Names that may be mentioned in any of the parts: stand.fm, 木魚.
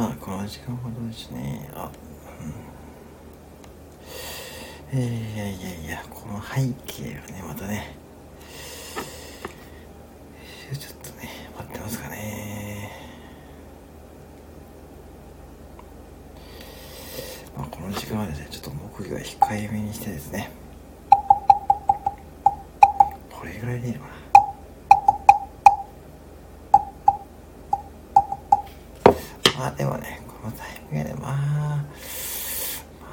まあこの時間ほどですね。いやこの背景がねまたね、ちょっとね待ってますかね。まあこの時間はですねちょっと目標は控えめにしてですね、これぐらいでいいのかな。まあでもねこのタイミングでまあ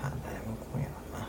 誰も来んやろな。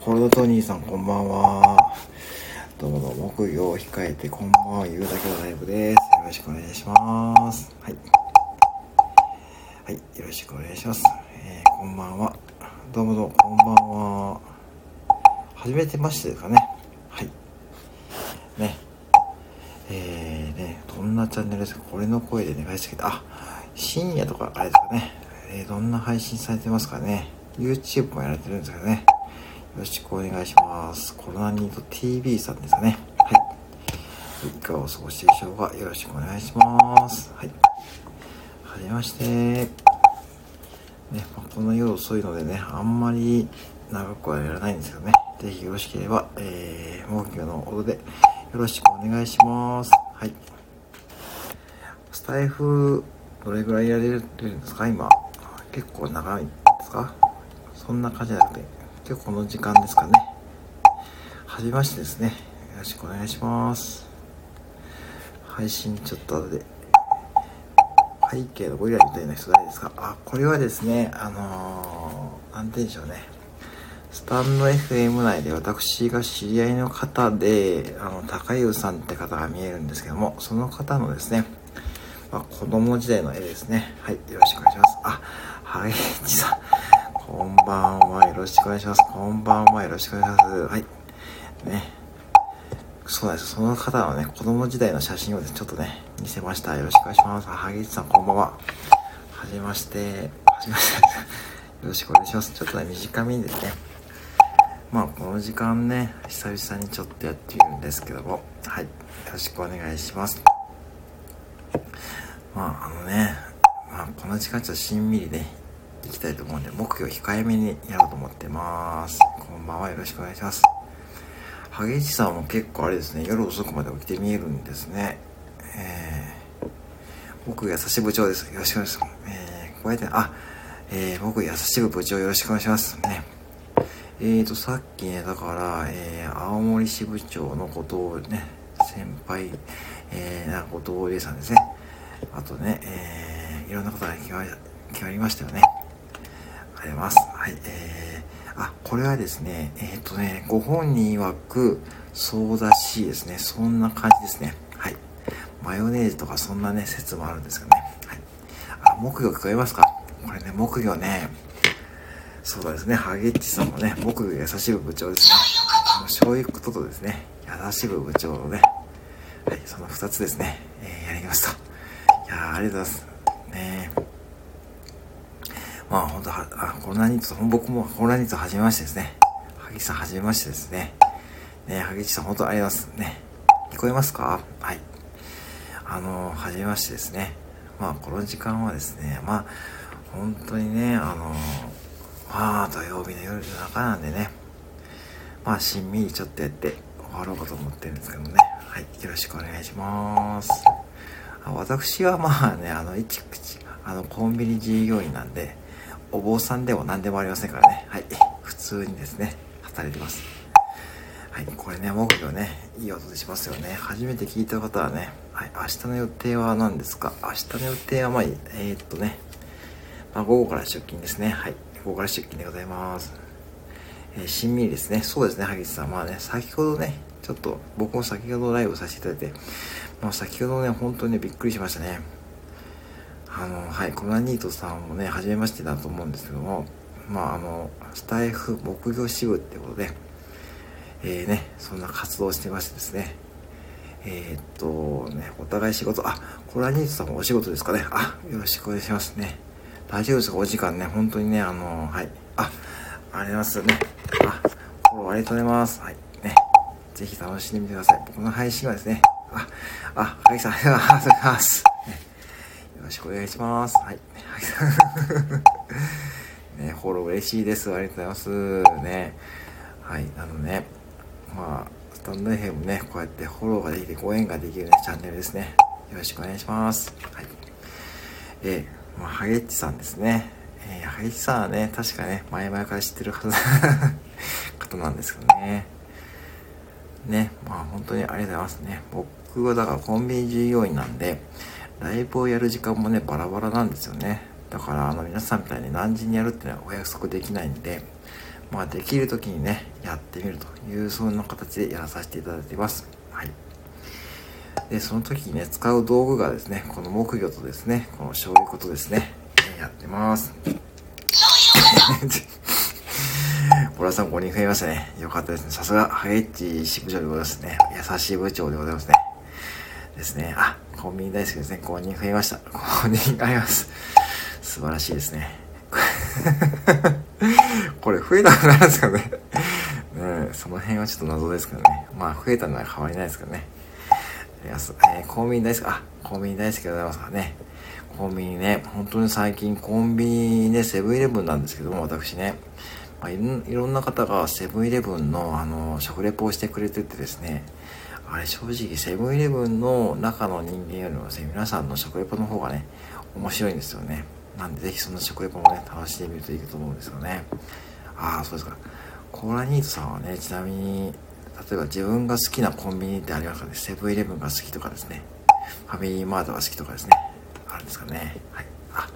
コルドトニーさんこんばんは。どうもどうも、木曜を控えてこんばんは言うだけのライブです。よろしくお願いします。はい、よろしくお願いします。こんばんは。どうもどうもこんばんは。初めてましてですかね。はい。ね。どんなチャンネルですか。これの声でね返してきた。深夜とかあれですかね。どんな配信されてますかね。YouTube もやられてるんですかね。よろしくお願いします。コロナニート TV さんですかね。はい。いかがお過ごしでしょうか。よろしくお願いします。はい。はじめまして。ね、この夜遅いのでね、あんまり長くはやらないんですけどね。ぜひよろしければ、木曜のほどでよろしくお願いします。はい。スタイフ、どれぐらいやれるんですか今。結構長いですか？そんな感じじゃなくて。今日この時間ですかね。はじめましてですね。よろしくお願いします。配信ちょっと後で。背景のご依頼みたいな人誰ですか？これはですね、なんて言うんでしょうね。スタンド FM 内で私が知り合いの方で、高湯さんって方が見えるんですけども、その方のですね、子供時代の絵ですね。はい、よろしくお願いします。ハゲチさん。こんばんは。よろしくお願いします。こんばんは。よろしくお願いします。はい。ね。そうなんです。その方のね、子供時代の写真をちょっとね、見せました。よろしくお願いします。萩内さん、こんばんは。はじめまして。はじめまして。よろしくお願いします。ちょっとね、短めにですね。まあ、この時間ね、久々にちょっとやっているんですけども。はい。よろしくお願いします。まあ、この時間ちょっとしんみりね、いきたいと思うんで、目標控えめにやろうと思ってます。こんばんは。よろしくお願いします。ハゲジさんも結構あれですね、夜遅くまで起きて見えるんですね。僕優しい部長です。よろしくお願いします。こうやって僕優しい部長よろしくお願いしますね。さっきねだから、青森支部長のことをね先輩、なんかおとおりさんですね。あとね、いろんなことが決まりましたよね。あります。はい。これはですね、ご本人曰く、そうだしですね。そんな感じですね。はい。マヨネーズとかそんなね、説もあるんですけどね。はい。木魚聞こえますか？これね、木魚ね。そうですね。ハゲッチさんもね、木魚優しい部長ですね。そういうこととですね、優しい部長のね、はい、その2つですね、やりました。いやー、ありがとうございます。まあ、ほんとは、コロナニート、僕もコロナニートはじめましてですね。萩さんはじめましてですね。ね、萩さん本当ありがとうございます。ね。聞こえますか？はい。はじめましてですね。まあ、この時間はですね、まあ、本当にね、まあ、土曜日の夜の中なんでね、まあ、しんみりちょっとやって終わろうかと思ってるんですけどね。はい。よろしくお願いします。私はまあね、コンビニ従業員なんで、お坊さんでも何でもありませんからね。はい。普通にですね、働いてます。はい。これね、木魚ね、いい音でしますよね。初めて聞いた方はね、はい。明日の予定は何ですか？明日の予定は、午後から出勤ですね。はい。午後から出勤でございます。しんみりですね。そうですね、萩さん。まあね、先ほどね、ちょっと僕も先ほどライブさせていただいて、まあ、先ほどね、本当にね、びっくりしましたね。はい、コナンニートさんもね、初めましてだと思うんですけども、まあ、スタイフ木魚支部ってことで、ね、そんな活動をしてましてですね、ね、お互い仕事、あ、コナンニートさんもお仕事ですかね。あ、よろしくお願いしますね。大丈夫ですか、お時間ね、本当にね、はい、あ、ありますね。あ、フォローありがとうございます。はい、ね、ぜひ楽しんでみてください。僕の配信はですね、萩さん、ありがとうございます。よろしくお願いします。はい。ね、フォロー嬉しいです。ありがとうございます。ね。はい。なのでね、まあ、スタンドFMもね、こうやってフォローができて、ご縁ができる、ね、チャンネルですね。よろしくお願いします。はい。まあ、ハゲッチさんですね。ハゲッチさんはね、確かね、前々から知ってる方なんですけどね。ね、まあ、本当にありがとうございますね。僕はだからコンビニ従業員なんで、ライブをやる時間もね、バラバラなんですよね。だから、皆さんみたいに何時にやるってのはお約束できないんで、まあ、できる時にね、やってみるという、そんな形でやらさせていただいています。はい。で、その時にね、使う道具がですね、この木魚とですね、この醤油粉とですね、やってます。ボラさん5人増えましたね。よかったですね。さすが、ハゲッチ支部長でございますね。優しい部長でございますね。ですね。あ、コンビニ大好きですね。公認増えました。公認あります。素晴らしいですね。これ増えたのなんですかね。ね、その辺はちょっと謎ですけどね。まあ増えたのは変わりないですけどね。公民大好き、あ、公民大好きでございますからね。コンビニね、本当に最近コンビニね、セブンイレブンなんですけども、私ね、まあ、いろんな方がセブンイレブンの食レポをしてくれててですね、あれ正直セブンイレブンの中の人間よりもですね、皆さんの食レポの方がね、面白いんですよね。なんでぜひその食レポもね、楽しんでみるといいと思うんですよね。ああ、そうですか。コーラニートさんはね、ちなみに、例えば自分が好きなコンビニってありますかね。セブンイレブンが好きとかですね。ファミリーマートが好きとかですね。あるんですかね。はい。あ、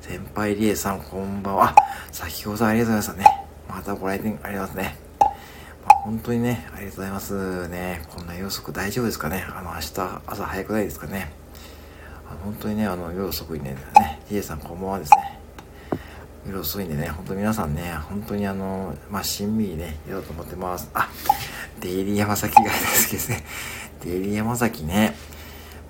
先輩リエさんこんばんは。先ほどありがとうございましたね。またご来店ありがとうございますね。本当にね、ありがとうございますね。こんな夜遅く大丈夫ですかね。明日朝早くないですかね。本当にね、夜遅くにね、リエさんこんばんはですね。夜遅いんでね、本当に皆さんね、本当にまあ、しんみりね、やろうと思ってます。あ、デイリー山崎が大好きですね。デイリー山崎ね。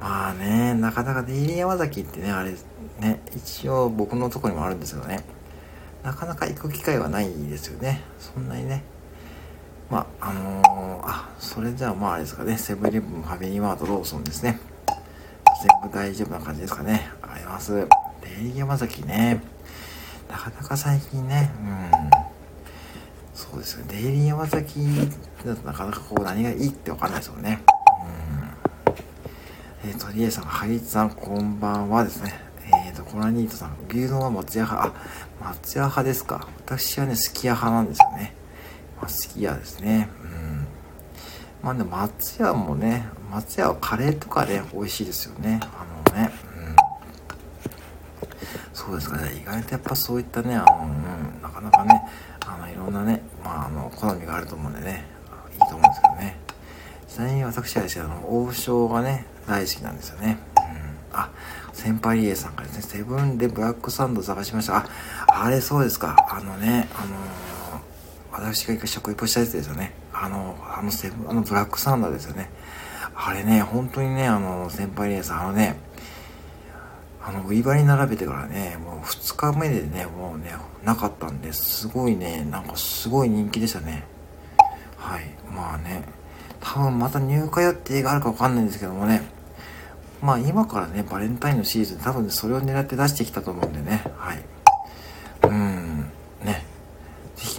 まあね、なかなかデイリー山崎ってね、あれ、ね、一応僕のとこにもあるんですけどね。なかなか行く機会はないですよね。そんなにね。まあ、それじゃあまああれですかね、セブンイレブン、ファミリーマート、ローソンですね。全部大丈夫な感じですかね。あります。デイリー山崎ね。なかなか最近ね、そうですよね。デイリー山崎だとなかなかこう何がいいってわかんないですよね。リエさん、ハリッツさん、こんばんはですね。コラニートさん、牛丼は松屋派、あ、松屋派ですか。私はね、すき家派なんですよね。好きやですね。まあでも松屋もね、松屋はカレーとかで、ね、美味しいですよね。ね、そうですかね。意外とやっぱそういったね、なかなかね、いろんなね、まあ好みがあると思うんでね、いいと思うんですけどね。ちなみに私はですね、王将がね、大好きなんですよね。あ、先輩リエさんからですね、セブンでブラックサンド探しました。あ、あれそうですか。私が一回食リポしたやつですよね。ブラックサンダーですよね。あれね、本当にね、先輩リエさん、売り場に並べてからね、もう2日目でね、もうね、なかったんで、すごいね、なんかすごい人気でしたね。はい。まあね、多分また入荷予定があるかわかんないんですけどもね、まあ今からね、バレンタインのシーズン、多分ね、それを狙って出してきたと思うんでね、はい。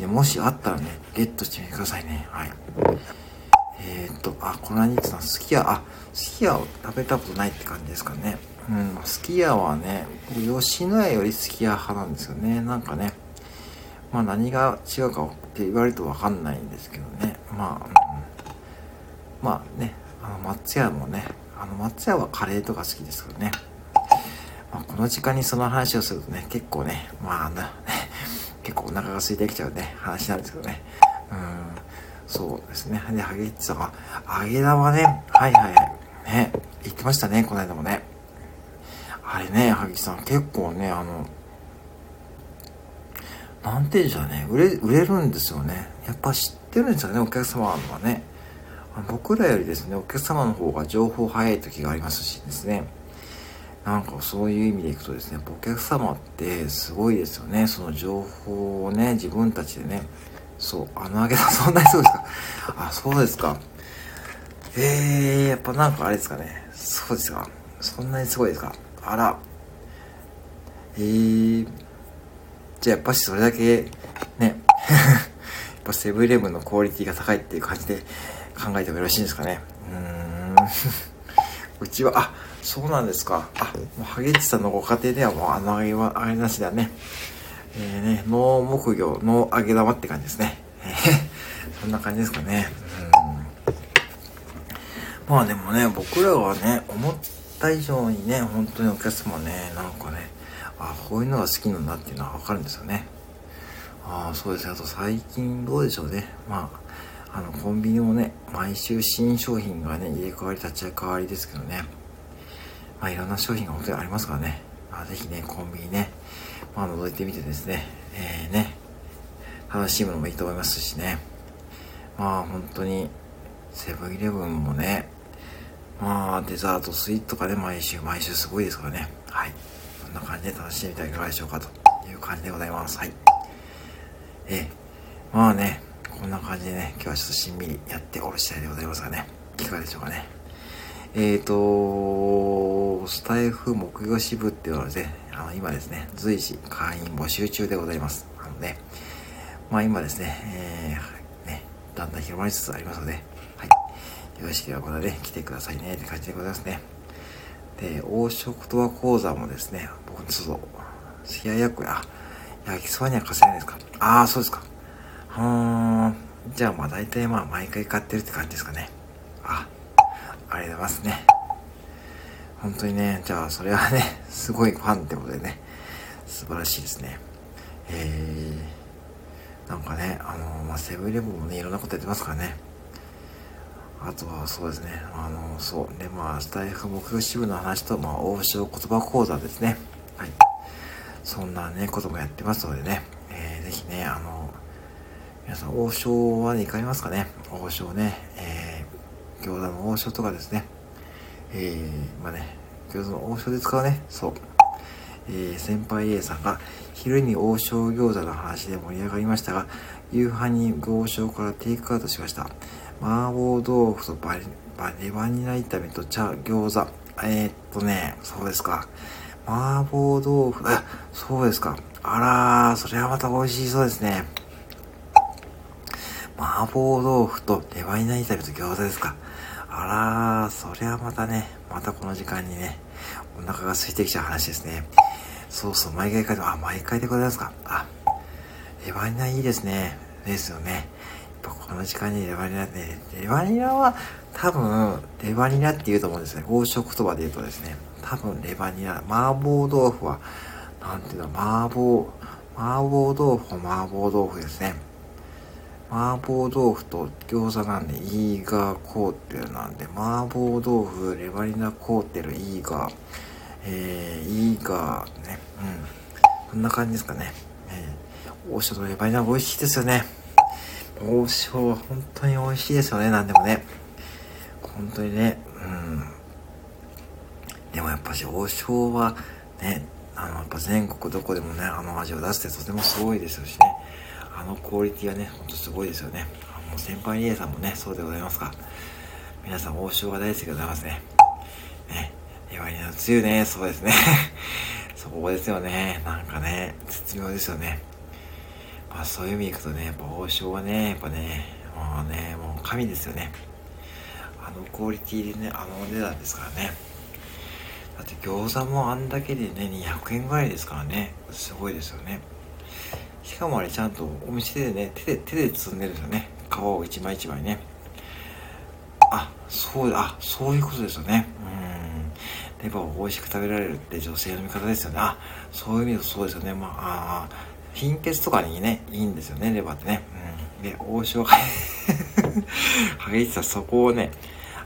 もしあったらね、ゲットしてみてくださいね。はい。コナニートさん、すき家を食べたことないって感じですかね。すき家はね、吉野家よりすき家派なんですよね。なんかね、まあ何が違うかって言われるとわかんないんですけどね。まあ、まあね、松屋もね、松屋はカレーとか好きですけどね。まあ、この時間にその話をするとね、結構ね、まあ、結構お腹が空いてきちゃうね、話なんですけどね。そうですね。で、ハゲッチさんは、揚げ玉ね。はいはいはい。ね、言ってましたね、この間もね。あれね、ハゲッチさん、結構ね、なんていうんじゃね、売れるんですよね。やっぱ知ってるんですよね、お客様はね。僕らよりですね、お客様の方が情報早い時がありますしですね。なんかそういう意味でいくとですね、お客様ってすごいですよね。その情報をね、自分たちでね、そう、揚げ玉そんなにそうですか。あ、そうですか。やっぱなんかあれですかね。そうですか。そんなにすごいですか。あら。じゃあやっぱしそれだけ、ね、やっぱセブンイレブンのクオリティが高いっていう感じで考えてもよろしいんですかね。うちは、あ、そうなんですか。あ、もうハゲッチさんのご家庭ではもう揚げなしだね。ね、農木魚、農揚げ玉って感じですね。そんな感じですかね。まあでもね、僕らはね、思った以上にね、本当にお客様ね、なんかね、あ、こういうのが好きなんだっていうのはわかるんですよね。ああ、そうですね。あと最近どうでしょうね。まあ、コンビニもね、毎週新商品がね、入れ替わり立ち替わりですけどね。まあいろんな商品が本当にありますからね。まあ、ぜひね、コンビニね、まあ、覗いてみてですね、楽しむのもいいと思いますしね。まあ、本当に、セブンイレブンもね、まあ、デザートスイートとかね、毎週すごいですからね。はい。こんな感じで楽しんでみてはいかがでしょうか、という感じでございます。はい。まあね、こんな感じでね、今日はちょっとしんみりやっておる次第でございますがね、いかがでしょうかね。スタイフ木魚支部っていうのはですね、今ですね、随時会員募集中でございます。なので、まあ今ですね、だんだん広まりつつありますので、はい。よろしければこので、ね、来てくださいね、って感じでございますね。で、黄色とは講座もですね、僕ちょっと、冷ややっこや、焼きそばには貸せないですか。ああ、そうですか。じゃあまあ大体まあ毎回買ってるって感じですかね。ありがとうございますね。本当にね、じゃあそれはね、すごいファンってことでね、素晴らしいですね。なんかね、まあ、セブンイレブンもね、いろんなことやってますからね。あとはそうですね、そう。で、まあ、スタイフ木魚支部の話と、まあ、王将言葉講座ですね。はい。そんなね、こともやってますのでね、ぜひね、皆さん、王将はね、行かれますかね。王将ね、餃子の王将とかですね。まあね、餃子の王将で使うね、そう。先輩 A さんが、昼に王将餃子の話で盛り上がりましたが、夕飯に王将からテイクアウトしました。麻婆豆腐とバニラ炒めと茶、餃子。そうですか。麻婆豆腐、そうですか。あら、それはまた美味しそうですね。麻婆豆腐とレバニラ炒めと餃子ですか。あらー、そりゃまたね、またこの時間にね、お腹が空いてきちゃう話ですね。そうそう、毎回買って、あ、毎回でございますか。あ、レバニラいいですね。ですよね。やっぱこの時間にレバニラね、レバニラは多分、レバニラって言うと思うんですね。黄色言葉で言うとですね、多分レバニラ、麻婆豆腐は、なんていうの、麻婆豆腐、麻婆豆腐ですね。麻婆豆腐と餃子なんで、イーガーコーテルなんで、麻婆豆腐、レバニラコーテル、イーガーね、うん。こんな感じですかね。王将とレバニラ美味しいですよね。王将は本当に美味しいですよね、なんでもね。本当にね、うん。でもやっぱし王将はね、やっぱ全国どこでもね、味を出してとてもすごいですよしね。クオリティはね、ほんとすごいですよね。もう先輩リエさんもね、そうでございますか。皆さん、王将が大好きでございますね。ね、レバニラのつゆね、そうですね。そこですよね。なんかね、絶妙ですよね。まあ、そういう意味でいくとね、やっぱ王将はね、やっぱね、もうね、もう神ですよね。クオリティでね、お値段ですからね。だって餃子もあんだけでね、200円ぐらいですからね。すごいですよね。しかもあれちゃんとお店でね、手で包んでるんですよね。皮を一枚一枚ね。そういうことですよね。レバーを美味しく食べられるって女性の見方ですよね。そういう意味でそうですよね。まあ、貧血とかにね、いいんですよね、レバーってね。ね、王将が入ってたそこをね、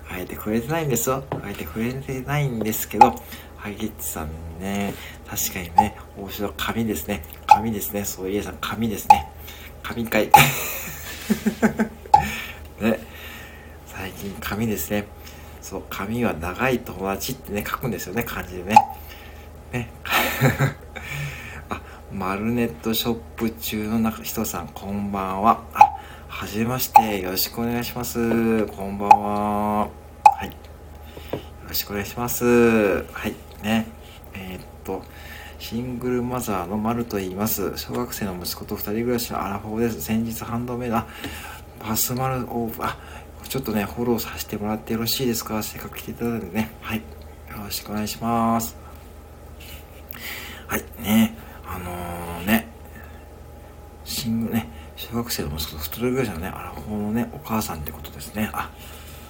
入ってくれてないんですよ。入ってくれてないんですけど、ハゲッチさんね、確かにね、王将紙ですね。紙ですね。そういえさん、紙ですね。紙会。ね、最近紙ですね。そう、紙は長い友達ってね、書くんですよね、漢字でね。ね。あ、マルネットショップ中の人さん、こんばんは。あ、はじめまして。よろしくお願いします。こんばんは。はい。よろしくお願いします。はい。ね、シングルマザーの丸と言います。小学生の息子と2人暮らしのアラフォーです。先日ハンドメイドパスマルをちょっとねフォローさせてもらってよろしいですか。せっかく来ていただいてね、はい、よろしくお願いします。はいね、ね、シングルね、小学生の息子と2人暮らしのねアラフォーのねお母さんってことですね。あ、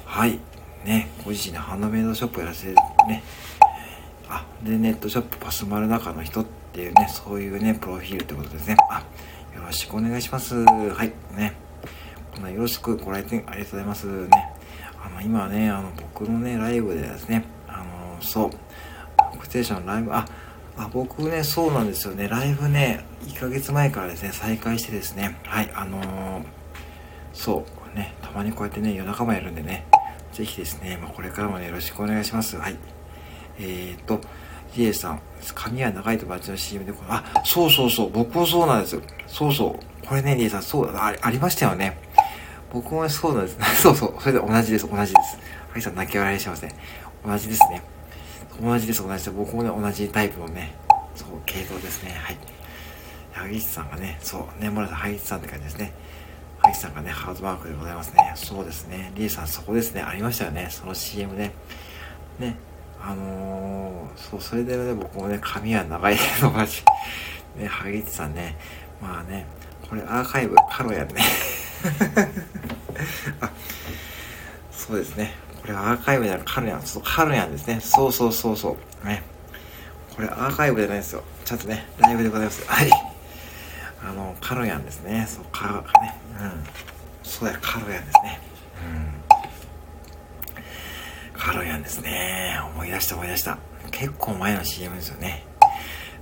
はいね、ご自身のハンドメイドショップやらせてね、あ、で、ネットショップパスマル中の人っていうね、そういうね、プロフィールってことですね。あ、よろしくお願いします。はい、ね。こんなよろしくご来店ありがとうございます。ね。今ね、僕のね、ライブでですね、そう、僕ステーションのライブ、僕ね、そうなんですよね、ライブね、1ヶ月前からですね、再開してですね、はい、そう、ね、たまにこうやってね、夜中もやるんでね、ぜひですね、これからもね、よろしくお願いします。はい。リエさん、髪は長い友達の CM で、あ、そうそうそう、僕もそうなんですよ。そうそう。これね、リエさん、そう、ありましたよね。僕もそうなんです。そうそう。それで同じです、同じです。ハゲさん、泣き笑いしてますね。同じですね。同じです、同じです。僕もね、同じタイプのね、そう、系統ですね。はい。ハゲさんがね、そう、ね、もらったハゲさんって感じですね。ハゲさんがね、ハートマークでございますね。そうですね。リエさん、そこですね。ありましたよね。その CM ね。ね。そう、それでね、僕もね、髪は長いのマジ。ね、ハゲッチさんね。まあね、これアーカイブ、ハロやね。あ、そうですね。これアーカイブじゃなくて、ハロやんですね。そうそうそうそう。ね。これアーカイブじゃないですよ。ちゃんとね、ライブでございます。はい。ハロやんですね。そう、ね。うん。そうや、ハロやんですね。うん。カロヤンですね。思い出した。結構前の CM ですよね。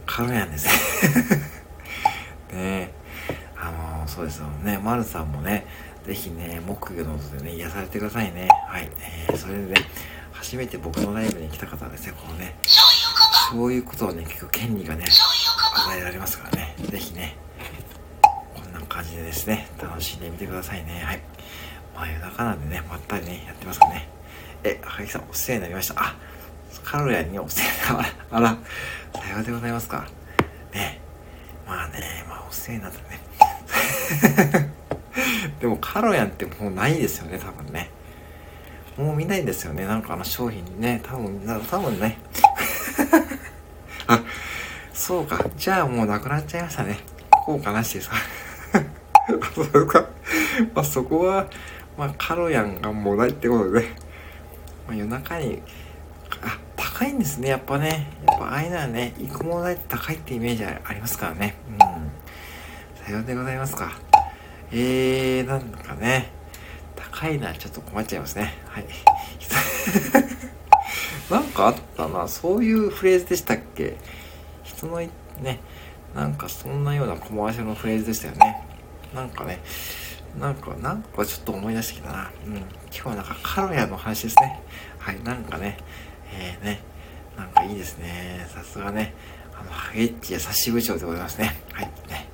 カロヤンですね。ね、そうですよね。マルさんもね、ぜひね、木魚の音でね、癒されてくださいね。はい。それでね、初めて僕のライブに来た方はですね、このね、そういうことをね、聞く権利がね、与えられますからね。ぜひね、こんな感じでですね、楽しんでみてくださいね。はい。まあ夜中なんでね、まったりね、やってますからね。ハゲさん、お世話になりました。あ、カロヤにお世話になりました。あら、さようでございますか。ね。まあね、お世話になったね。でも、カロヤンってもうないですよね、多分ね。もう見ないんですよね、なんか商品ね。多分ね。あ、そうか。じゃあもうなくなっちゃいましたね。効果なしですか。そこは、カロヤンがもうないってことでね。夜中に、あ、高いんですね、やっぱね。やっぱああいうのはね、育毛剤って高いってイメージありますからね。うん。さようでございますか。なんだかね、高いのはちょっと困っちゃいますね。はい。なんかあったな、そういうフレーズでしたっけ。人の、ね、なんかそんなようなコマーシャルのフレーズでしたよね。なんかね、なんかちょっと思い出してきたな。うん。今日はなんかカロヤの話ですね。はい。なんかね、ね、なんかいいですね。さすがね、ハゲッチ優しい部長でございますね。はい。ね。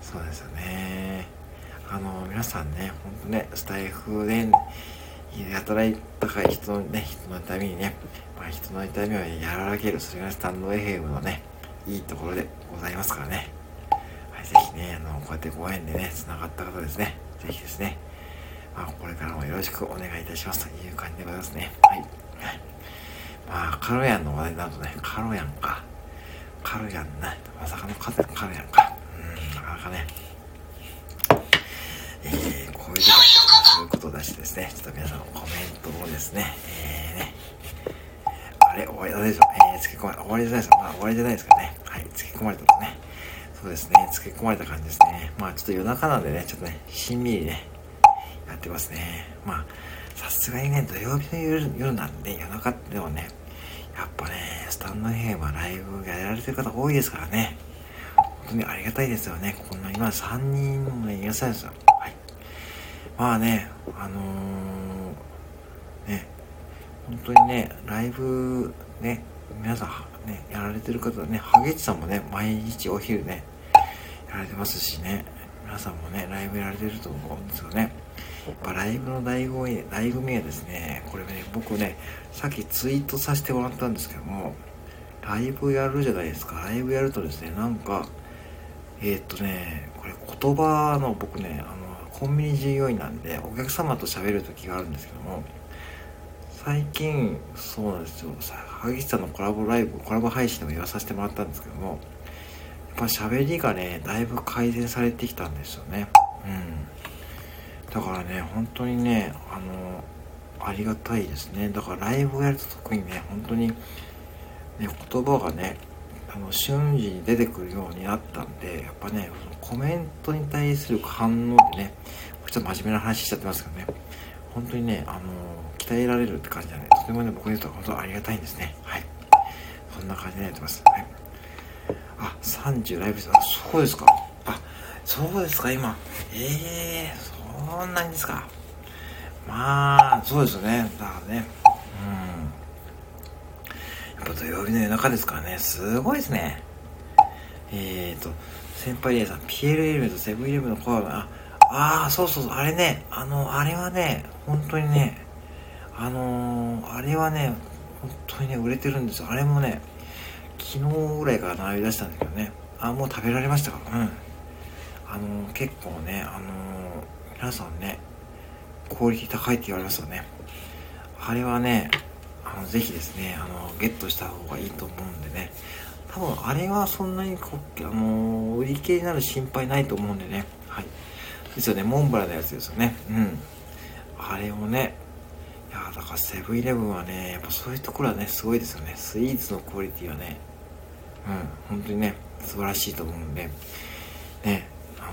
そうですよね。皆さんね、ほんとね、スタイフで働いたかい人のね、人の痛みにね、人の痛みをやらげる、それがスタンドFMのね、いいところでございますからね。ぜひね、こうやってご縁でね、繋がった方ですね。ぜひですね、これからもよろしくお願いいたしますという感じでございますね。はい。カロヤンの話題だとね、カロヤンか。カロヤンな、まさかのカロヤンか。なかなかね、こういう時そういうことを出してですね、ちょっと皆さんのコメントをですね、ね、終わりだでしょ。終わりじゃないですかね。はい、付け込まれたとね。そうですね、付け込まれた感じですね。まあちょっと夜中なんでね、ちょっとね、しんみりね、やってますね。まあさすがにね、土曜日の 夜なんで、夜中でもね、やっぱね、スタンドFMはライブやられてる方多いですからね、本当にありがたいですよね。こんな今3人もね、いらっしゃるんですよ。はい。まあね、ね、本当にね、ライブね、皆さんね、やられてる方ね、ハゲッチさんもね、毎日お昼ね、やられてますしね、皆さんもね、ライブやられてると思うんですよね。やっぱライブの醍醐味はですね、これね、僕ね、さっきツイートさせてもらったんですけども、ライブやるじゃないですか。ライブやるとですね、なんか、これ言葉の、僕ね、コンビニ従業員なんで、お客様と喋るときがあるんですけども、最近、そうなんですよ、ハギさんのコラボ配信でも言わさせてもらったんですけども、やっぱ喋りがね、だいぶ改善されてきたんですよね。うん。だからね、本当にね、ありがたいですね。だからライブをやると特にね、本当に、ね、言葉がね、瞬時に出てくるようになったんで、やっぱね、コメントに対する反応でね、ちょっと真面目な話しちゃってますけどね、本当にね、鍛えられるって感じじゃない、とてもね、僕にとっては本当にありがたいんですね。はい。そんな感じになってます。はい。あ、30ライブです。あ、そうですか。あ、そうですか、今。そんなにですか。まあ、そうですよね。だからね。やっぱ土曜日の夜中ですからね、すごいですね。先輩リエさん、PLL とセブンイレブンのコラボ、そうそう、あれね、あれはね、本当にね、あれはね、本当にね、売れてるんですよ。あれもね、昨日ぐらいから並び出したんだけどね、もう食べられましたから、結構ね、皆さんね、クオリティ高いって言われますよね。あれはね、ぜひですね、ゲットした方がいいと思うんでね、多分あれはそんなに売り切れになる心配ないと思うんでね、はい。ですよね、モンブランのやつですよね。うん。あれもね、いやだからセブンイレブンはね、やっぱそういうところはね、すごいですよね。スイーツのクオリティはね、うん、本当にね、素晴らしいと思うんで、ね、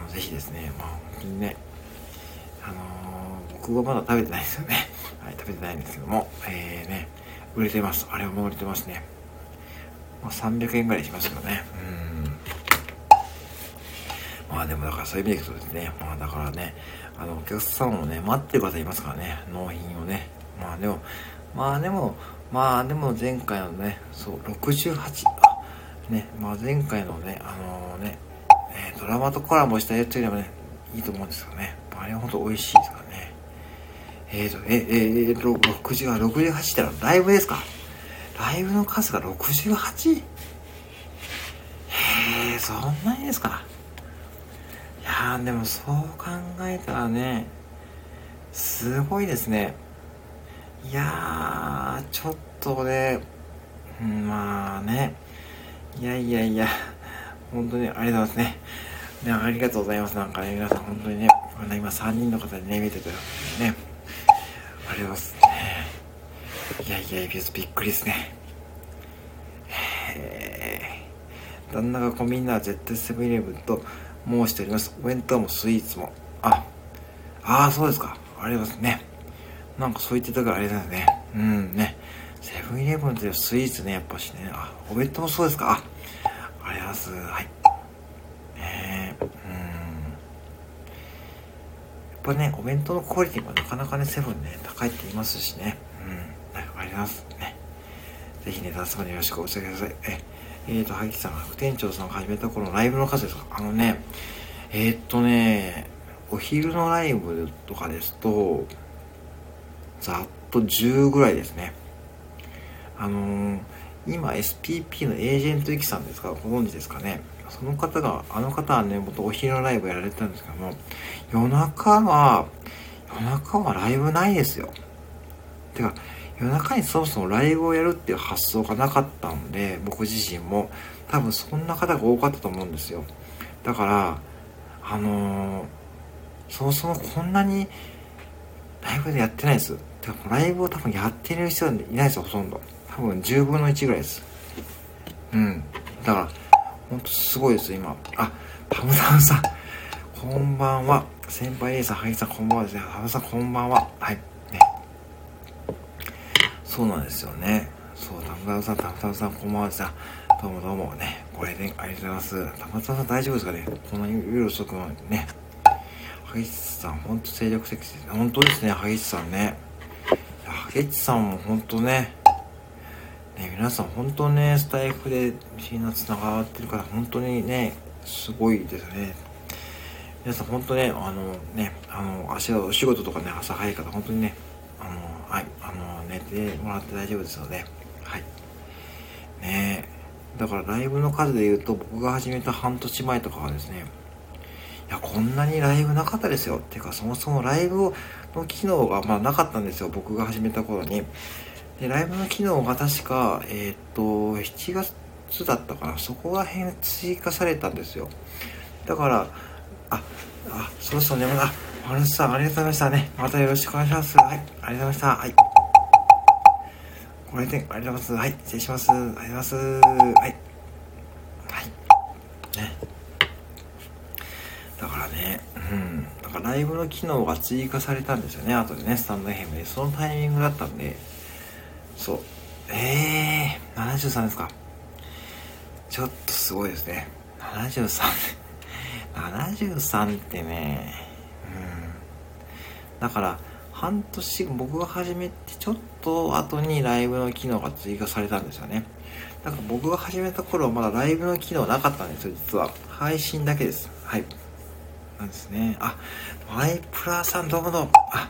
ぜひですね、まあ本当にね、僕はまだ食べてないですよね。はい、食べてないんですけども、ね、売れてます。あれはもう売れてますね。まあ、300円ぐらいしますけどね。まあでもだからそういう意味でいくとですね、まあだからね、お客さんをね、待ってる方いますからね、納品をね。まあでも前回のね、そう、68、ね、まあ前回のね、ドラマとコラボしたやつよりもね、いいと思うんですよね。あれはほんと美味しいですからね。68ってのはライブですか？ライブの数が 68？ そんなにですか？いやー、でもそう考えたらね、すごいですね。いやー、ちょっとね、まあね、いや、本当にありがとうございますね。ありがとうございます。なんかね、皆さん本当にね、今3人の方にね、見てたよね。ありがとうございますね。びっくりですね。旦那がコンビニなら絶対セブンイレブンと申しております。お弁当もスイーツも。そうですか。ありがとうございますね。なんかそう言ってたからあれなんですね。ね。セブンイレブンってスイーツね、やっぱしね。お弁当もそうですか。ありがとうございます。はい。やっぱね、お弁当のクオリティもなかなかね、セブンね、高いって言いますしね。ありますね。ぜひね、旦那様によろしくお伝えください。萩木さんが副店長さんが始めた頃のライブの数ですか？お昼のライブとかですと、ざっと10ぐらいですね。今 SPP のエージェントゆきさんですか？ご存知ですかね。その方が、元お昼のライブやられてたんですけども、夜中はライブないですよ。てか、夜中にそもそもライブをやるっていう発想がなかったんで、僕自身も、多分そんな方が多かったと思うんですよ。だから、そもそもこんなにライブでやってないです。てか、ライブを多分やってる人はいないですよ、ほとんど。多分10分の1ぐらいです。だから、ほんとすごいです今。あ、パムダウンさんこんばんは。先輩 A さん、ハイさんこんばんはですね。パムさんこんばんは。はいね、そうなんですよね。そう、タムタムさん、タムタムさんこんばんはですね。どうもどうもね、ご来店ありがとうございます。タムタムさん大丈夫ですかね、こんな夜遅くのね。ハイさんほんと精力的ですね。ほんとですね、ハイさんね。ハイさんもほんとね、皆さん本当ね、スタイフでみんなつながってるから本当にねすごいですね。皆さん本当ね、お仕事とかね朝早い方本当にね寝てもらって大丈夫ですので、はいね。だからライブの数で言うと僕が始めた半年前とかはですね、いやこんなにライブなかったですよ。てかそもそもライブの機能がなかったんですよ、僕が始めた頃に。でライブの機能が確か、7月だったかな、そこら辺追加されたんですよ。だから、そうそうね、マルスさんありがとうございましたね。またよろしくお願いします。はい、ありがとうございました。はい。ご来店ありがとうございます。はい、失礼します。ありがとうございます。はい。はい。ね。だからね、うん。だからライブの機能が追加されたんですよね、後でね、スタンドFMで。そのタイミングだったんで、そう。73ですか。ちょっとすごいですね。73。73ってね。だから、半年、僕が始めてちょっと後にライブの機能が追加されたんですよね。だから僕が始めた頃はまだライブの機能なかったんですよ、実は。配信だけです。はい。なんですね。あ、マイプラさんどうもどうも。あ、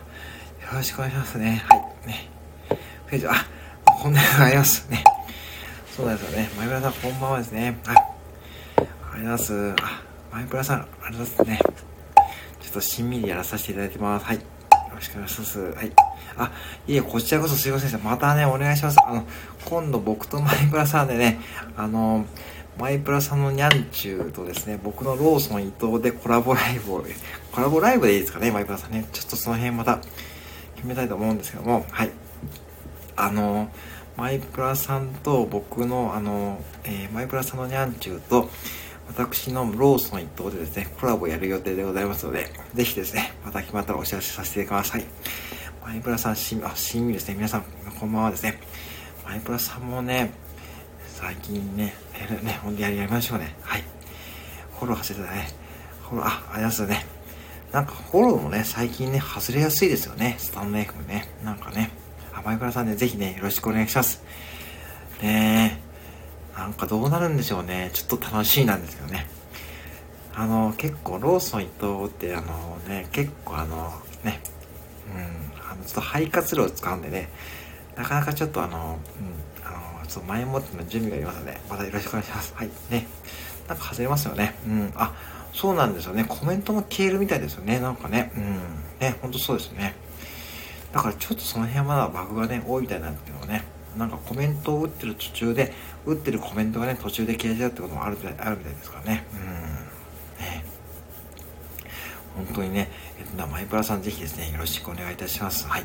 よろしくお願いしますね。はい。ね。こんなのありますね。そうなんですよね。マイプラさん、こんばんはですね。はい。ありがとうございます。マイプラさん、ありがとうございますね。ちょっとしんみりやらさせていただいてます。はい。よろしくお願いします。はい。あ、いえ、こちらこそすいません。またね、お願いします。今度僕とマイプラさんでね、マイプラさんのニャンチューとですね、僕のローソン伊藤でコラボライブでいいですかね、マイプラさんね。ちょっとその辺また決めたいと思うんですけども、はい。マイプラさんと僕のマイプラさんのニャンチューと私のローソン一等でですね、コラボやる予定でございますので、ぜひですね、また決まったらお知らせさせてください。マイプラさん、しんみですね。皆さん、こんばんはですね。マイプラさんもね、最近ね、ほんとやりましょうね。はい。フォロー外れたね。ありますよね。なんかフォローもね、最近ね、外れやすいですよね。スタンド FM ね。なんかね。マイプラさんね、ぜひね、よろしくお願いします。ねえ、なんかどうなるんでしょうね。ちょっと楽しいなんですけどね。結構、ローソン伊藤って、結構ちょっと肺活量を使うんでね、なかなかちょっとちょっと前もっての準備がいりますので、またよろしくお願いします。はい。ね。なんか外れますよね。うん。あ、そうなんですよね。コメントも消えるみたいですよね。なんかね。うん。ね、ほんとそうですよね。だからちょっとその辺はまだバグがね、多いみたいなんですけどね。なんかコメントを打ってる途中で、打ってるコメントがね、途中で消えちゃうってこともあるみたいですからね。ね。本当にね、マイプラさんぜひですね、よろしくお願いいたします。はい。い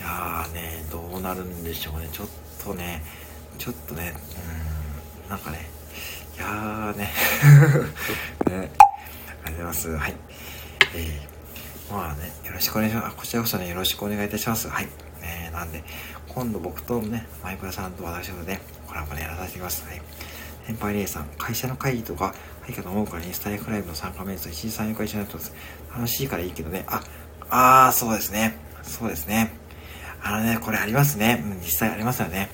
やーね、どうなるんでしょうね。ちょっとね、なんかね、いやーね。ね。ありがとうございます。はい。まあね、よろしくお願いします。こちらこそね、よろしくお願いいたします。はい。なんで、今度僕とね、マイプラさんと私とね、コラボね、やらさせてください。先輩レイさん、会社の会議とか、会議と思うからに、スタイフライブの参加メンツと1時3、4回一緒になってます。楽しいからいいけどね。そうですね。そうですね。これありますね。うん、実際ありますよね。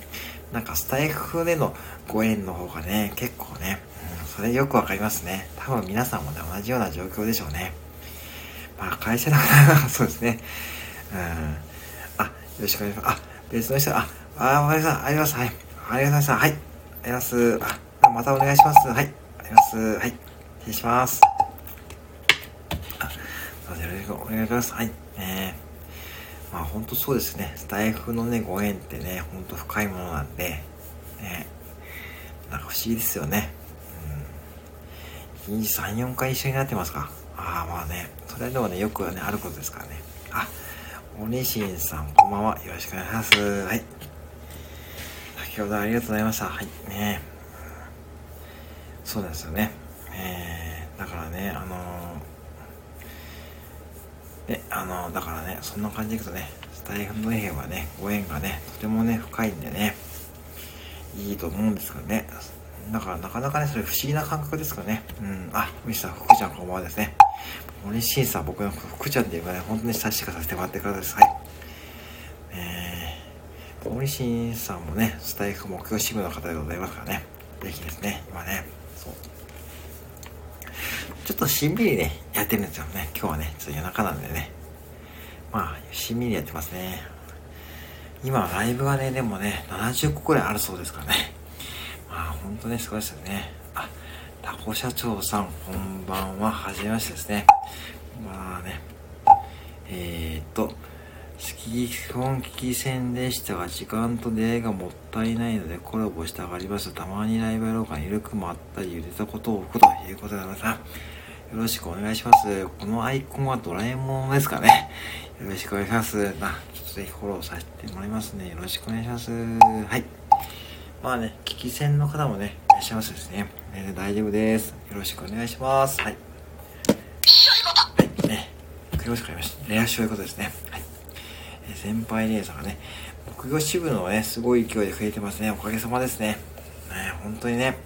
なんか、スタイフでのご縁の方がね、結構ね、それよくわかりますね。多分皆さんもね、同じような状況でしょうね。まあ、会社の方そうですね。よろしくお願いします。別の人、おかりさん、ありがとうございます。はい。ありがとうございました。はい。あります。またお願いします。はい。あります。はい。失礼します。よろしくお願いします。はい。まあ、ほんとそうですね。スタイフのね、ご縁ってね、ほんと深いものなんで、ね。なんか不思議ですよね。うん。3、4回一緒になってますか。まあね。それでもね、よくはね、あることですからね。おにしんさん、こんばんは。よろしくお願いします。はい。先ほどありがとうございました。はい。ねそうなんですよね。だからね、だからね、そんな感じでいくとね、スタンド FM はね、ご縁がね、とてもね、深いんでね、いいと思うんですけどね。だからなかなかね、それ不思議な感覚ですからね。あ、ミスター福ちゃんこんばんはですね。森進さん、僕の福ちゃんっていうかね、本当に親しくさせてもらってください。森進さんもね、スタイフ目標支部の方でございますからね。ぜひですね、今ね、そう。ちょっとしんびりね、やってるんですよね。今日はね、ちょっと夜中なんでね。まあ、しんびりやってますね。今、ライブはね、でもね、70個くらいあるそうですからね。まあ、ほんとね、すごいですよね。あ、タコ社長さん、こんばんは。はじめましてですね。まあね、基本危機戦でしたが、時間と出会いがもったいないのでコラボして上がります。たまにライブやろうか、緩くもあったり、ゆでたことを置くということでございます。よろしくお願いします。このアイコンはドラえもんですかね。よろしくお願いします。な、ちょっとぜひフォローさせてもらいますね。よろしくお願いします。はい。まあね、危機戦の方もね、いらっしゃいますですね。大丈夫です。よろしくお願いします。はい。はいね、よろしくお願いします。レアショーいうことですね。はい。先輩姉さんがね、木魚支部のね、すごい勢いで増えてますね。おかげさまですね。本当にね。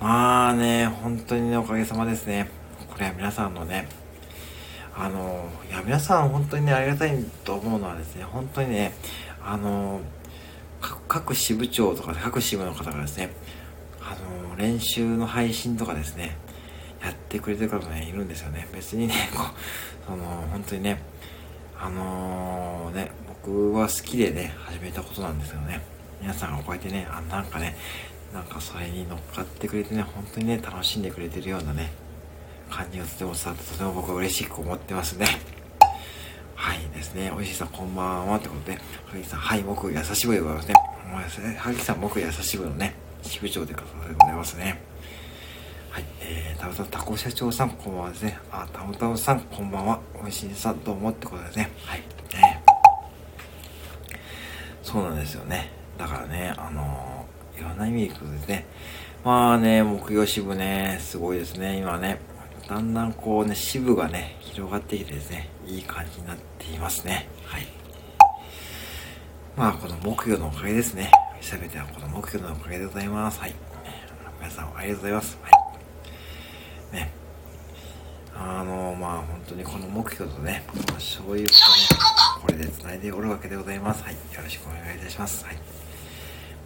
まあね、本当にね、おかげさまですね。これは皆さんのね、いや、皆さん本当にね、ありがたいと思うのはですね、本当にね、各支部長とか、各支部の方がですね、練習の配信とかですね、やってくれてる方もね、いるんですよね。別にね、こう、本当にね、僕は好きでね、始めたことなんですよね。皆さんがこうやってね、なんかね、なんかそれに乗っかってくれてね、本当にね、楽しんでくれてるようなね、感じがとても伝わって、とても僕は嬉しく思ってますね。はいですね、おいしいさんこんばんはってことで、はぎさん、はい、僕、優しぶりでございますね。はぎさん、僕、優しぶりのね、支部長でございますね。はい、たぶたぶたこ社長さん、こんばんはですね。あ、たぶたぶさん、こんばんは。おいしいさん、どうもってことですね。はい。そうなんですよね。だからね、いろんな意味でいくとですね。まあね、木曜支部ね、すごいですね。今ね、だんだんこうね、支部がね、広がってきてですね、いい感じになっていますね。はい。まあ、この木曜のおかげですね。調べてはこの木曜のおかげでございます。はい。皆さん、ありがとうございます。はい。ね、まあ本当にこの目標とね、このそういうことね、これで繋いでおるわけでございます。はい、よろしくお願いいたします。はい、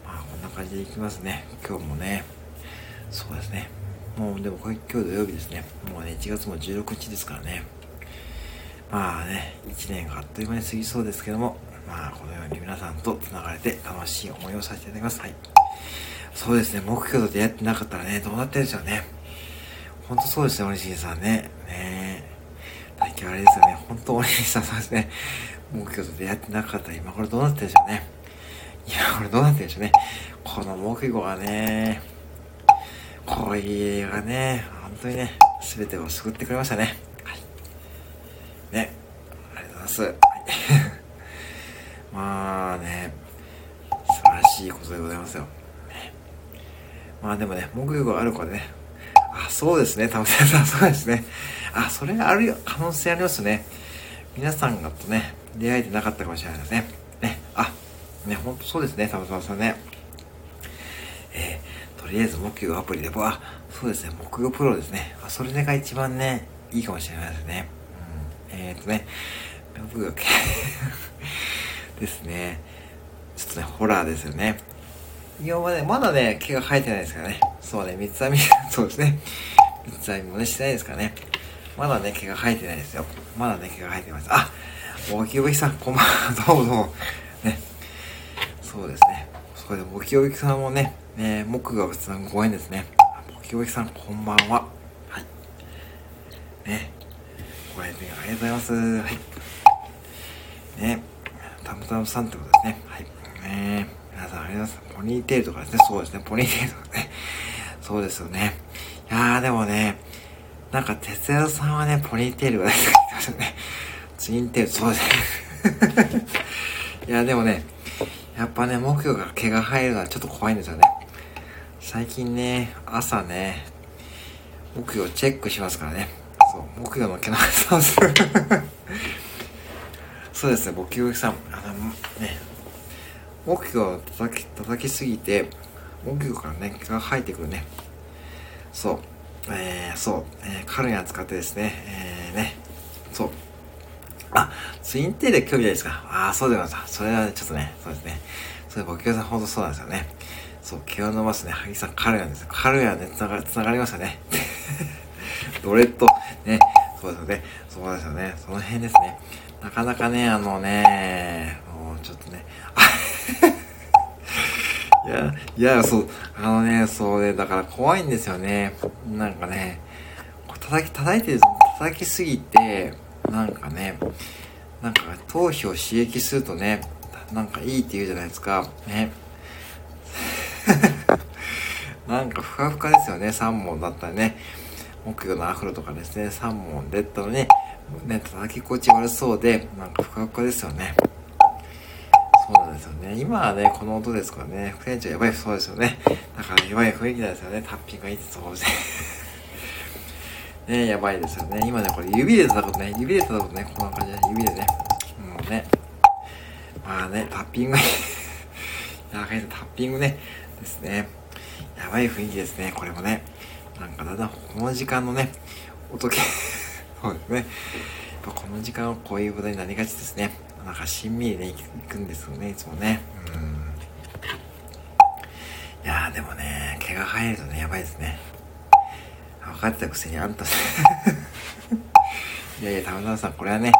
まあこんな感じでいきますね。今日もね、そうですね。もうでもこれ今日土曜日ですね。もうね1月も16日ですからね。まあね、1年があっという間に過ぎそうですけども、まあこのように皆さんと繋がれて楽しい思いをさせていただきます。はい。そうですね。目標と出会ってなかったらね、どうなってるんでしょうね。ほんとそうですね、森進さんね。ねえ。最近あれですよね。ほんと森進さんそうですね。目標と出会ってなかったら今これどうなってるでしょうね。今これどうなってるでしょうね。この目標がね、恋がね、ほんとにね、すべてを救ってくれましたね。はい。ね。ありがとうございます。はい、まあね、素晴らしいことでございますよ。ね、まあでもね、目標があるからね、あ、そうですね。たぶさん、そうですね。あ、それあるよ。可能性ありますね。皆さんがとね、出会えてなかったかもしれないですね。ね、あ、ね、ほんとそうですね。たぶさんね。とりあえず、木魚アプリで、あ、そうですね。木魚プロですね。あ、それが一番ね、いいかもしれないですね。ね、木魚ですね。ちょっとね、ホラーですよね。今まで、まだね、毛が生えてないですからね。そうね、三つ編み、そうですね。三つ編みもね、してないですからね。まだね、毛が生えてないですよ。まだね、毛が生えてます。あ、おきよびきさん、こんばんは。どうもどうも。ね。そうですね。それで、おきよびきさんもね、木がつなぐご縁ですね。おきよびきさん、こんばんは。はい。ね。ご縁でありがとうございます。はい。ね。たむたむさんってことですね。はい。ね。皆さんありがとうございます。ポニーテールとかですね。そうですね。ポニーテールとかね。そうですよね。いやーでもね、なんか哲也さんはね、ポニーテールが出てきましたね。ツインテール、そうですね。いやでもね、やっぱね、木魚が毛が生えるのはちょっと怖いんですよね。最近ね、朝ね、木曜チェックしますからね。そう、木曜の毛の朝をする。そうですね、ごきゅうさん、ね、木魚を叩きすぎて、木魚からね、毛が生えてくるね。そう、カルニャ使ってですね、そう。あ、ツインテール興味ないですか？ああ、そうでございます。それはちょっとね、そうですね。それごきゅうさん、ほんとそうなんですよね。そう、毛を伸ばすね、萩さん、カルニャですよ。カルニャね、つながりますよね。ドレッド、ね、そうですよね。そうですよね。その辺ですね。なかなかね、もうちょっとね、いや、そう、そうで、だから怖いんですよね。なんかね、叩きすぎて、なんか頭皮を刺激するとね、なんかいいって言うじゃないですか。ね。なんかふかふかですよね、3本だったらね。木魚のアフロとかですね、3本出たのに、ね、叩き心地悪そうで、なんかふかふかですよね。そうなんですよね。今はね、この音ですからね、副店長やばい、そうですよね。だからやばい雰囲気なんですよね、タッピングがいいってそうですね。ね、やばいですよね。今ね、これ指で叩くとね、こんな感じで、指でね、もうね、まあね、タッピングがいい。やばい、タッピングね、ですね。やばい雰囲気ですね、これもね。なんかだんだんこの時間のね、音系、そうですね。この時間はこういうことになりがちですね。なんかしんみりね、行くんですよね、いつもね。いやーでもね、毛が生えるとね、やばいですね。分かってたくせにあんた、いやいや、たまたまさん、これはね、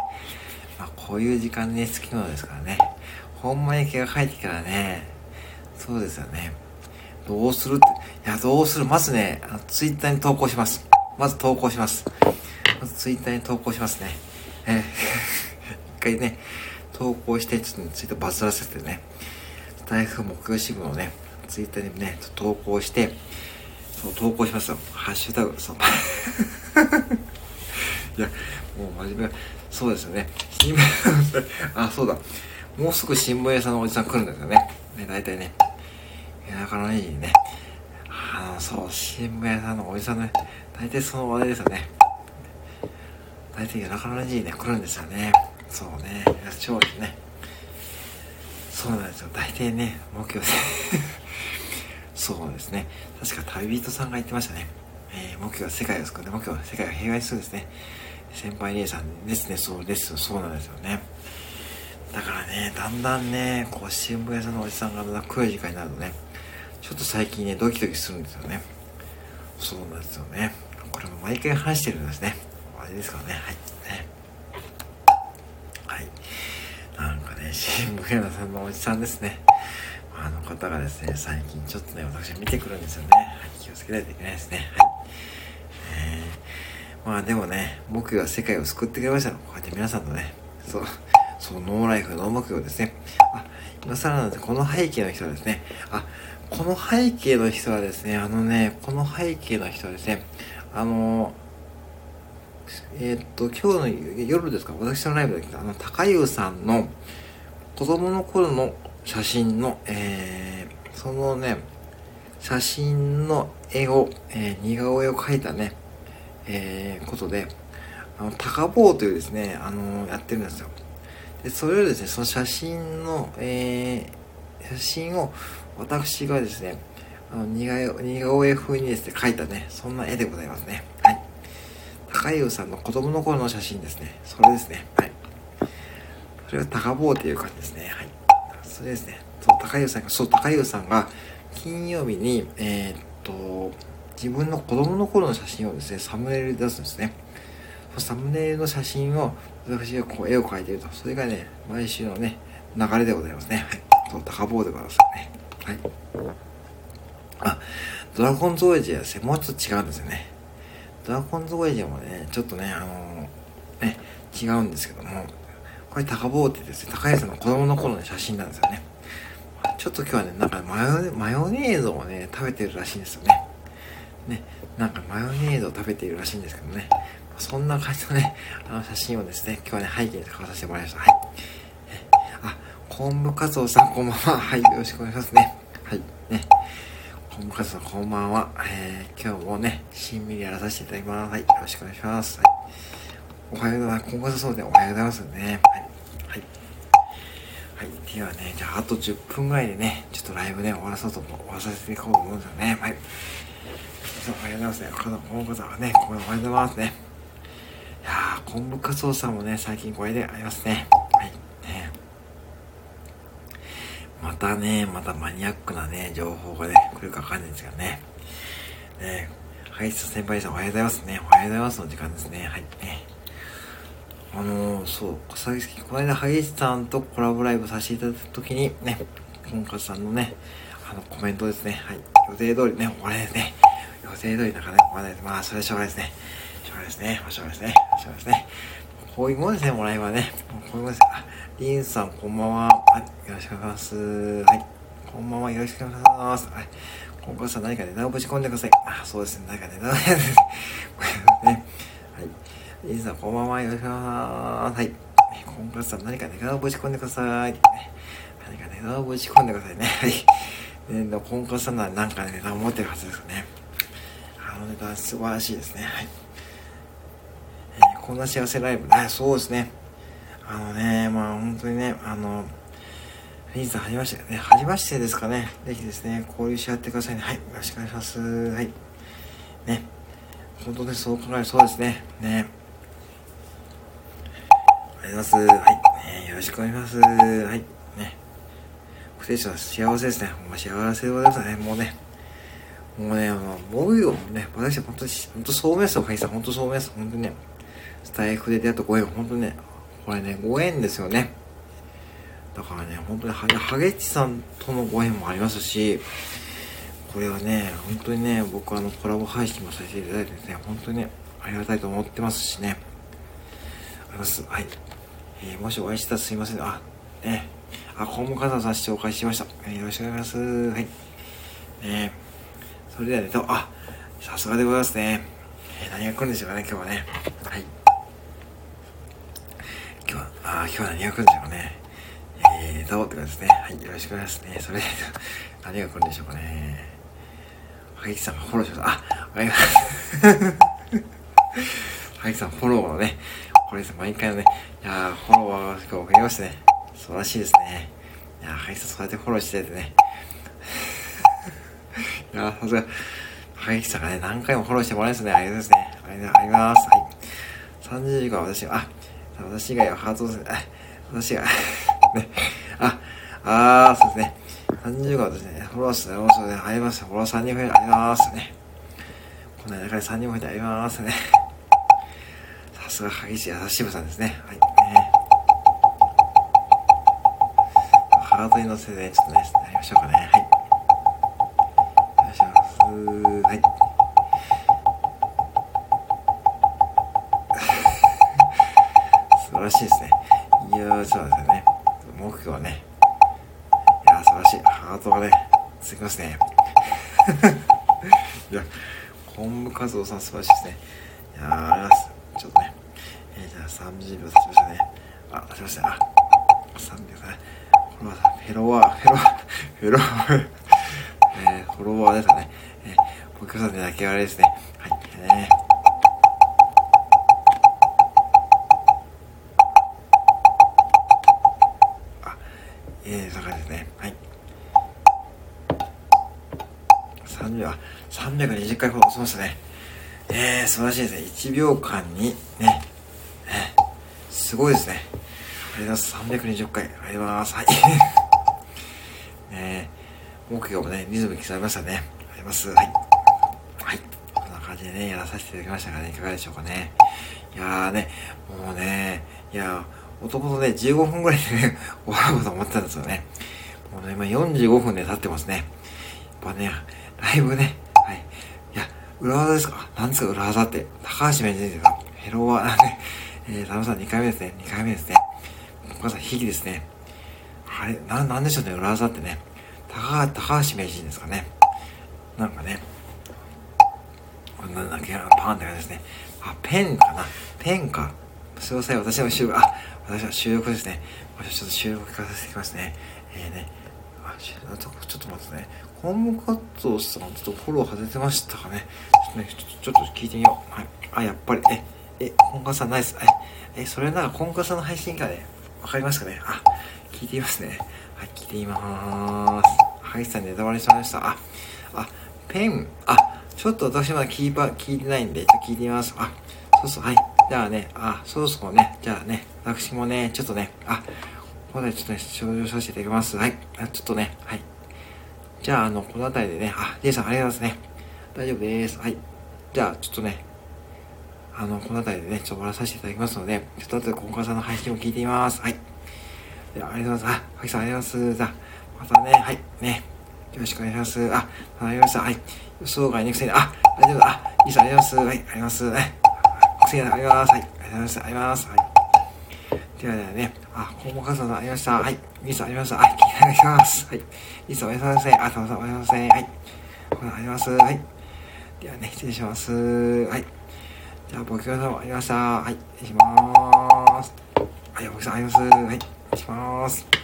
まあ、こういう時間ね、好きなのですからね。ほんまに毛が生えてきたらね、そうですよね。どうするって、いや、どうする。まずね、ツイッターに投稿します。まずツイッターに投稿しますね。一回ね、投稿して、ちょっとツイートバズらせてね、台風木曜新聞をね、ツイッターにね、投稿して、そう、投稿しますよ。ハッシュタグ、そう。いや、もう真面目、そうですよね。新聞、あ、そうだ。もうすぐ新聞屋さんのおじさん来るんですよね。ね、大体ね。夜中のいいね。そう、新聞屋さんのおじさんのね、大体その話題ですよね。大体夜中のいいね、来るんですよね。そうね、超ですね。そうなんですよ、大体ね、木魚さん。そうですね、確か旅人さんが言ってましたね。木魚は世界を救うね、木魚は世界を平和にするんですね。先輩姉さんですね、そうです、そうなんですよね。だからね、だんだんね、こう、新聞屋さんのおじさんがだんだん来る時間になるとね、ちょっと最近ね、ドキドキするんですよね。そうなんですよね。これも毎回話してるんですね。あれですからね、はい。ね、はい。なんかね、新聞屋さんのおじさんですね。あの方がですね、最近ちょっとね、私見てくるんですよね。はい、気をつけないといけないですね。はい。まあでもね、木魚は世界を救ってくれました。こうやって皆さんのね、そう。そう、ノーライフ、ノー木魚ですね。あ、今更なんです。この背景の人はですね、この背景の人はですね、今日の夜ですか、私のライブで来た、高湯さんの子供の頃の写真の、そのね、写真の絵を、似顔絵を描いたね、ことで、高坊というですね、やってるんですよ。で、それをですね、その写真の、写真を私がですね、似顔絵風にですね、描いたね、そんな絵でございますね。はい。高湯さんの子供の頃の写真ですね。それですね。はい。それは高坊っていう感じですね。はい。それですね。そう、高湯さんが金曜日に、自分の子供の頃の写真をですね、サムネイルで出すんですね。サムネイルの写真を、私がこう絵を描いていると、それがね、毎週のね、流れでございますね。はい。そう、高坊でございますね。はい。あ、ドラゴンズオージェはですね、もうちょっと違うんですよね。ドラゴンズオージェもね、ちょっとね、違うんですけども、これ高坊ってですね、高橋さんの子供の頃の写真なんですよね。ちょっと今日はね、なんかマヨネーズをね、食べてるらしいんですよね。ね、なんかマヨネーズを食べているらしいんですけどね。そんな感じのね、写真をですね、今日はね、背景に使わさせてもらいました。はい。あ、昆布カツオさん、こんばんは。はい、よろしくお願いしますね。はい。ね。コムカツさんこんばんは、今日もねしんみりやらさせていただきます。はい、よろしくお願いします、はい、おはようございます。コムカツそうでおはようございますね。はい、はい、ではね、じゃああと10分ぐらいでねちょっとライブね終わらさせていこうと思うんですよね。はい、おはようございますね。コムカツさんはねおはようございますね。いやー、コムカツさんもね最近これでありますね。またマニアックなね、情報がね、来るかわかんないんですけどね。はい、先輩さんおはようございますね。おはようございますの時間ですね。はい、ね。この間、萩市さんとコラボライブさせていただいたときに、ね、コンカツさんのね、コメントですね。はい、予定通りね、終わりですね。予定通りなんかね、終わらないです。まあ、それはしょうがないですね。しょうがないですね。こういうもんですね、もらえばね。こういうもんです。あ、リンさん、こんばんは。はい、よろしくお願いします。はい、こんばんは。よろしくお願いします。はい、コムカツさん、何か値段をぶち込んでください。あ、そうですね、何か値段をぶち込んでください。ね、はい、リンさん、こんばんは。よろしくお願いします。はい、コムカツさん、何か値段をぶち込んでください。何か値段をぶち込んでくださいね。はい、ね、コムカツさんなら何か値段を持ってるはずですね。あの値段、素晴らしいですね。はい。こんな幸せライブね、そうですね。まあ本当にね、リンさんはじめましてね、はじめましてですかね。ぜひですね、交流し合ってくださいね。はい、よろしくお願いします。はい。ね、本当にそう考えるそうですね。ね。ありがとうございます。はい、ね、よろしくお願いします。はい、ね。不定者は幸せですね。もう幸せでございますね、もうね、僕よ、ね、私は本当そうですよ、萩さん、本当そうです、本当にね。スタイフで出会ったご縁、本当にね、これね、ご縁ですよね。だからね、本当にハゲッチさんとのご縁もありますし、これはね、本当にね、僕コラボ配信もさせていただいてですね、本当にね、ありがたいと思ってますしね。あります。はい。もしお会いしたらすいません。コムカツさん紹介しました。よろしくお願いします。はい。それではね、さすがでございますね。何が来るんでしょうかね、今日はね。はい。今日は何が来るんでしょうかね。どうってことですね。はい、よろしくお願いしますね。それで、何が来るんでしょうかね。萩木さんがフォローしました。わかります。萩木さん、フォローのね、これですね、毎回のね、いやフォローは今日送りましたね。素晴らしいですね。いや萩木さん、そうやってフォローしててね。いやさすが、萩木さんがね、何回もフォローしてもらえますね。ありがとうございますね。ありがとうございます。はい。30時間私、私以外はハートですね。私が、ね。そうですね。30号ですね。フォローしてもらいますね。あります。フォロー3人増え、ありますね。この中で3人増えてありますね。さすが、激しい、優しい部さんですね。はい。ハートに乗せてね、ちょっとね、やりましょうかね。はい。お願いします。はい。素晴らしいですね。いやー、そうですよね。目標はね。いやー、素晴らしい。ハートがね、つきますね。いや、昆布和夫さん素晴らしいですね。いやー、ありがとうございます。ちょっとね。じゃあ30秒経ちましたね。経ちましたね。3秒だね。これはさ、フェロワー、フォロワーですかね。目標さんで泣き笑いですね。はい。高いですね。はい。320回ほど押しましたね。素晴らしいですね。1秒間にね、すごいですね。ありがとうございます。320回。ありがとうございます。はい。目標もね、リズム刻みましたね。あります。はい。はい。こんな感じでね、やらさせていただきましたがね、いかがでしょうかね。いやーね、もうね、男とね、15分ぐらいでね、終わろうと思ってたんですよね。もうね、今45分で経ってますね。やっぱね、ライブね、はい。いや、裏技ですか？何ですか裏技って。高橋名人ですか？ヘロワー、ね。田村さん2回目ですね。お母さん、悲劇ですね。あれ、なんでしょうね、裏技ってね。高橋名人ですかね。なんかね、こんなんだけ、パーンって感じですね。あ、ペンか。すいません、私は収録ですね。ちょっと収録化させてきますね。ちょっと待ってね。項目活動さん、ちょっとフォロー外れてましたかね。ちょっと聞いてみよう。はい。あ、やっぱり、コンカンさんナイス。それならコンカンさんの配信からね、わかりますかね。あ、聞いていますね。はい、聞いています。はい、さんネタバレしました。ちょっと私まだ聞いてないんで、聞いてみます。あ、そうそう、はい。じゃあね、じゃあね、私もね、ちょっとね、ここでちょっとね、終了させていただきます。はい。ちょっとね、はい。じゃあ、この辺りでね、ジェイさんありがとうございますね。大丈夫です。はい。じゃあ、ちょっとね、この辺りでね、ちょっと終わらさせていただきますので、ちょっと後でコンカンさんの配信も聞いてみます。はい。では、ありがとうございます。あ、萩さんありがとうございます。じゃあ、またね、はい。ね。よろしくお願いします。あ、わかりました。はい。予想外にくせに、大丈夫だ。いいさんあります。はい。あります。はい。くせにあります。はい。あります。あります。はい。ではね、項目活動ありました。はい。リーさんありました。はい。聞いていただきます。はい。リーさんおやすみなさい。たまさんおやすみなさい。はい。こんなあります。はい。ではね、失礼します。はい。じゃあ、ボキョさんもありました。はい。失礼します。はい。ボキョさんあります。はい。失礼します。